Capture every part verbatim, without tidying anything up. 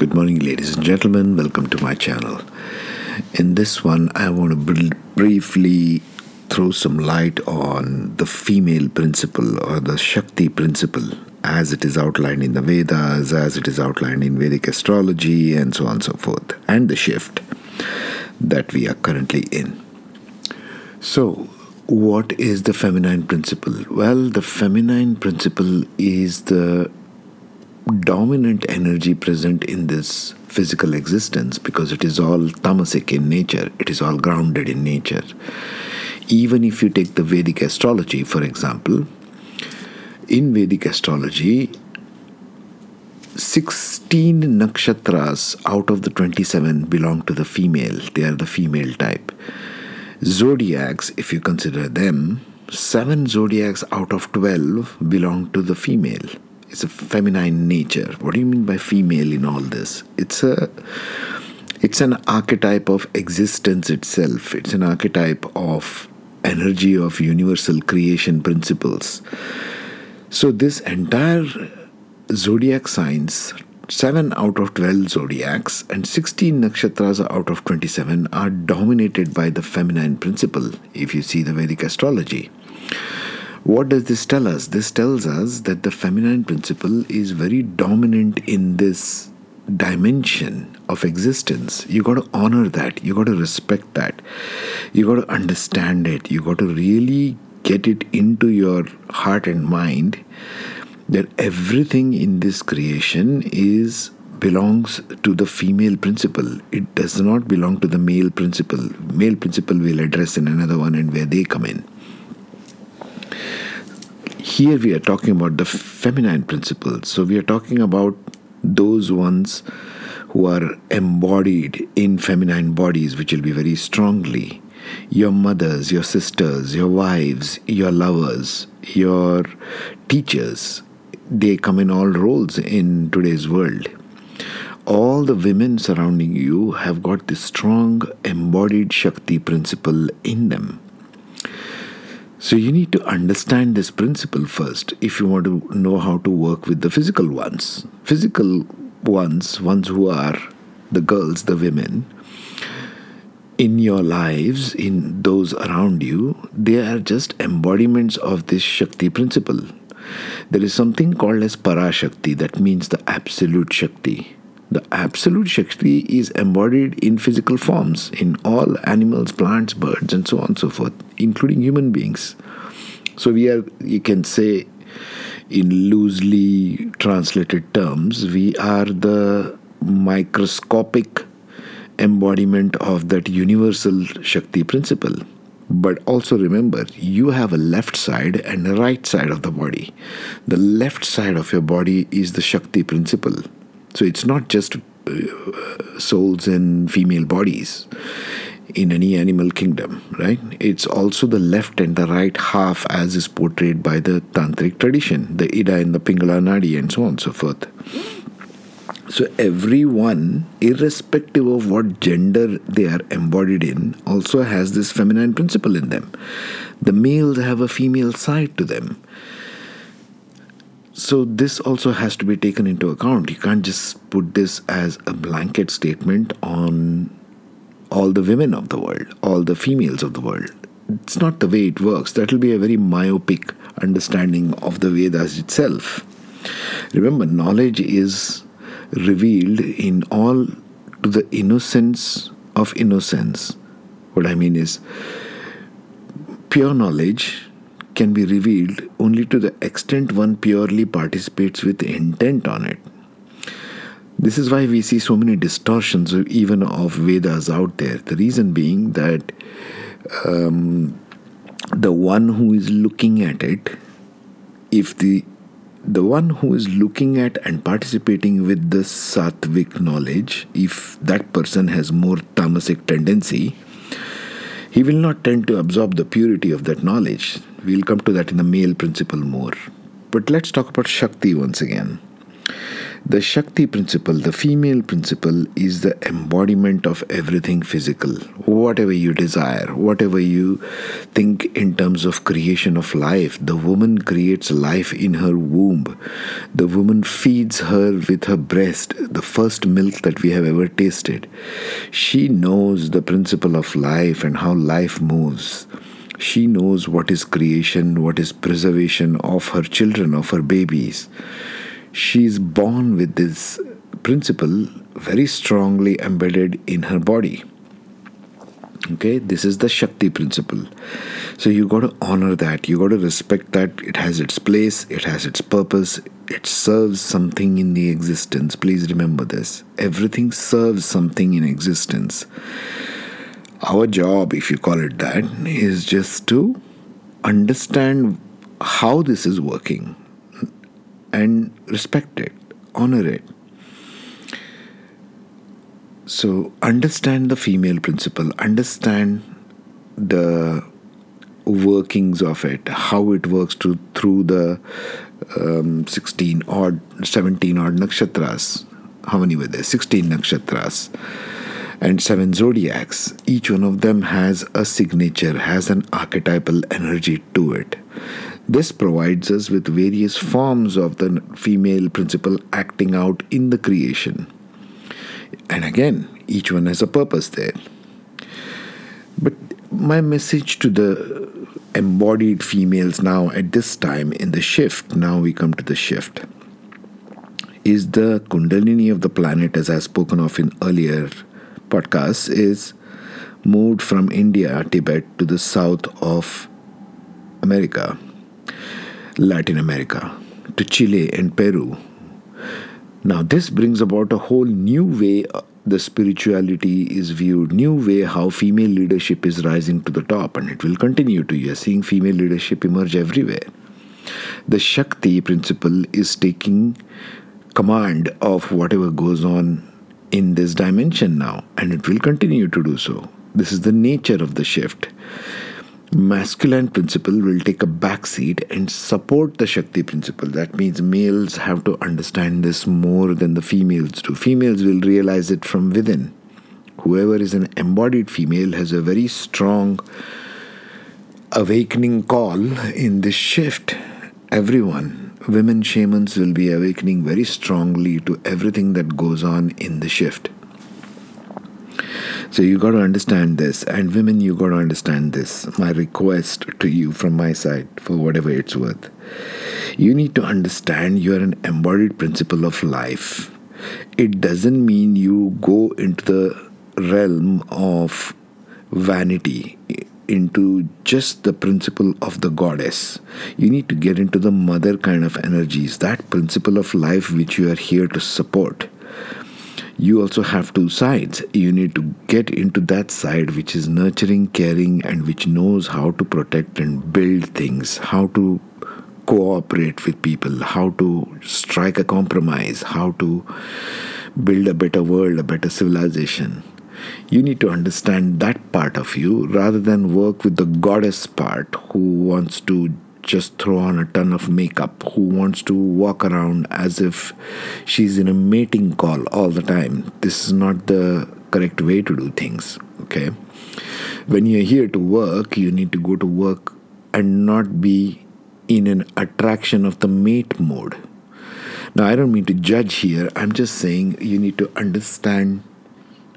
Good morning, ladies and gentlemen. Welcome to my channel. In this one, I want to briefly throw some light on the female principle or the Shakti principle as it is outlined in the Vedas, as it is outlined in Vedic astrology, and so on and so forth, and the shift that we are currently in. So, what is the feminine principle? Well, the feminine principle is the dominant energy present in this physical existence, because it is all tamasic in nature, it is all grounded in nature. Even if you take the Vedic astrology, for example, in Vedic astrology, sixteen nakshatras out of the twenty-seven belong to the female. They are the female type. Zodiacs, if you consider them, seven zodiacs out of twelve belong to the female. It's a feminine nature. What do you mean by female in all this? It's a, it's an archetype of existence itself. It's an archetype of energy, of universal creation principles. So this entire zodiac signs, seven out of twelve zodiacs and sixteen nakshatras out of twenty-seven are dominated by the feminine principle, if you see the Vedic astrology. What does this tell us? This tells us that the feminine principle is very dominant in this dimension of existence. You got to honor that. You got to respect that. You got to understand it. You got to really get it into your heart and mind that everything in this creation is belongs to the female principle. It does not belong to the male principle. Male principle we'll address in another one and where they come in. Here we are talking about the feminine principle. So we are talking about those ones who are embodied in feminine bodies, which will be very strongly your mothers, your sisters, your wives, your lovers, your teachers. They come in all roles in today's world. All the women surrounding you have got this strong embodied Shakti principle in them. So you need to understand this principle first if you want to know how to work with the physical ones. Physical ones, ones who are the girls, the women, in your lives, in those around you, they are just embodiments of this Shakti principle. There is something called as Parashakti, that means the absolute Shakti. The absolute Shakti is embodied in physical forms, in all animals, plants, birds, and so on and so forth, including human beings. So we are, you can say, in loosely translated terms, we are the microscopic embodiment of that universal Shakti principle. But also remember, you have a left side and a right side of the body. The left side of your body is the Shakti principle. So it's not just souls in female bodies in any animal kingdom, right? It's also the left and the right half as is portrayed by the tantric tradition, the Ida and the Pingala Nadi and so on and so forth. So everyone, irrespective of what gender they are embodied in, also has this feminine principle in them. The males have a female side to them. So this also has to be taken into account. You can't just put this as a blanket statement on all the women of the world, all the females of the world. It's not the way it works. That will be a very myopic understanding of the Vedas itself. Remember, knowledge is revealed in all to the innocence of innocence. What I mean is, pure knowledge can be revealed only to the extent one purely participates with intent on it. This is why we see so many distortions even of Vedas out there. The reason being that um, the one who is looking at it, if the the one who is looking at and participating with the Sattvic knowledge, if that person has more tamasic tendency, he will not tend to absorb the purity of that knowledge. We'll come to that in the male principle more. But let's talk about Shakti once again. The Shakti principle, the female principle, is the embodiment of everything physical. Whatever you desire, whatever you think in terms of creation of life, the woman creates life in her womb. The woman feeds her with her breast, the first milk that we have ever tasted. She knows the principle of life and how life moves. She knows what is creation, what is preservation of her children, of her babies. She is born with this principle very strongly embedded in her body. Okay, this is the Shakti principle. So you got to honor that. You got to respect that. It has its place. It has its purpose. It serves something in the existence. Please remember this. Everything serves something in existence. Our job, if you call it that, is just to understand how this is working and respect it, honor it. So understand the female principle, understand the workings of it, how it works to, through the um, sixteen odd, seventeen odd nakshatras. How many were there? sixteen nakshatras. And seven zodiacs, each one of them has a signature, has an archetypal energy to it. This provides us with various forms of the female principle acting out in the creation. And again, each one has a purpose there. But my message to the embodied females now at this time in the shift, now we come to the shift, is the Kundalini of the planet, as I have spoken of in earlier podcast, is moved from India, Tibet, to the south of America, Latin America, to Chile and Peru. Now this brings about a whole new way the spirituality is viewed, new way how female leadership is rising to the top, and it will continue to. You are seeing female leadership emerge everywhere. The Shakti principle is taking command of whatever goes on in this dimension now, and it will continue to do so. This is the nature of the shift. Masculine principle will take a backseat and support the Shakti principle. That means males have to understand this more than the females do. Females will realize it from within. Whoever is an embodied female has a very strong awakening call in this shift. Everyone. Women shamans will be awakening very strongly to everything that goes on in the shift. So you got to understand this, and women, you got to understand this. My request to you from my side, for whatever it's worth, you need to understand you are an embodied principle of life. It doesn't mean you go into the realm of vanity, into just the principle of the goddess. You need to get into the mother kind of energies, that principle of life which you are here to support. You also have two sides. You need to get into that side which is nurturing, caring, and which knows how to protect and build things, how to cooperate with people, how to strike a compromise, how to build a better world, a better civilization. You need to understand that part of you rather than work with the goddess part who wants to just throw on a ton of makeup, who wants to walk around as if she's in a mating call all the time. This is not the correct way to do things, okay? When you're here to work, you need to go to work and not be in an attraction of the mate mode. Now, I don't mean to judge here. I'm just saying you need to understand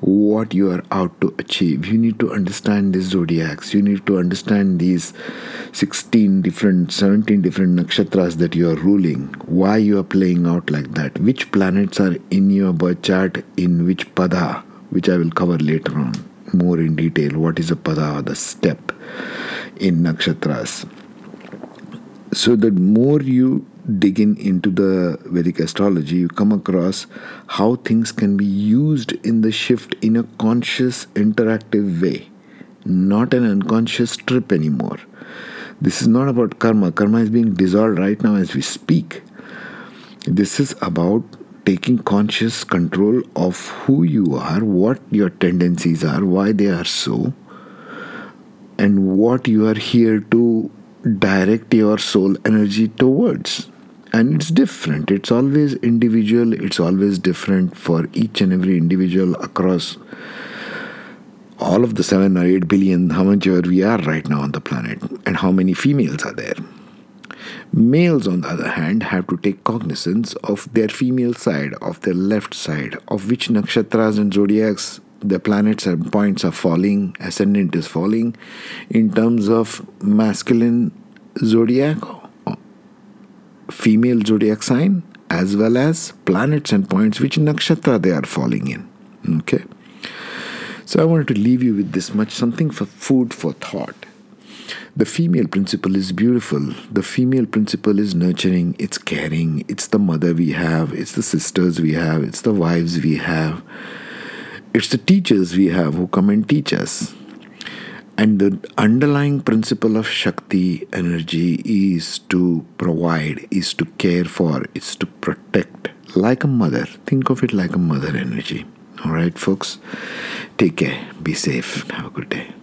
what you are out to achieve. You need to understand these zodiacs. You need to understand these sixteen different, seventeen different nakshatras that you are ruling. Why you are playing out like that. Which planets are in your birth chart, in which pada, which I will cover later on more in detail. What is a pada, the step in nakshatras. So the more you digging into the Vedic astrology, you come across how things can be used in the shift in a conscious, interactive way, not an unconscious trip anymore. This is not about karma. Karma is being dissolved right now as we speak. This is about taking conscious control of who you are, what your tendencies are, why they are so, and what you are here to direct your soul energy towards. And it's different. It's always individual. It's always different for each and every individual across all of the seven or eight billion, how much we are right now on the planet, and how many females are there. Males, on the other hand, have to take cognizance of their female side, of their left side, of which nakshatras and zodiacs the planets and points are falling, ascendant is falling, in terms of masculine zodiac, female zodiac sign, as well as planets and points which nakshatra they are falling in. Okay. So I wanted to leave you with this much, something for food for thought. The female principle is beautiful. The female principle is nurturing, it's caring, it's the mother we have, it's the sisters we have, it's the wives we have, it's the teachers we have who come and teach us. And the underlying principle of Shakti energy is to provide, is to care for, is to protect, like a mother. Think of it like a mother energy. All right, folks, take care, be safe, have a good day.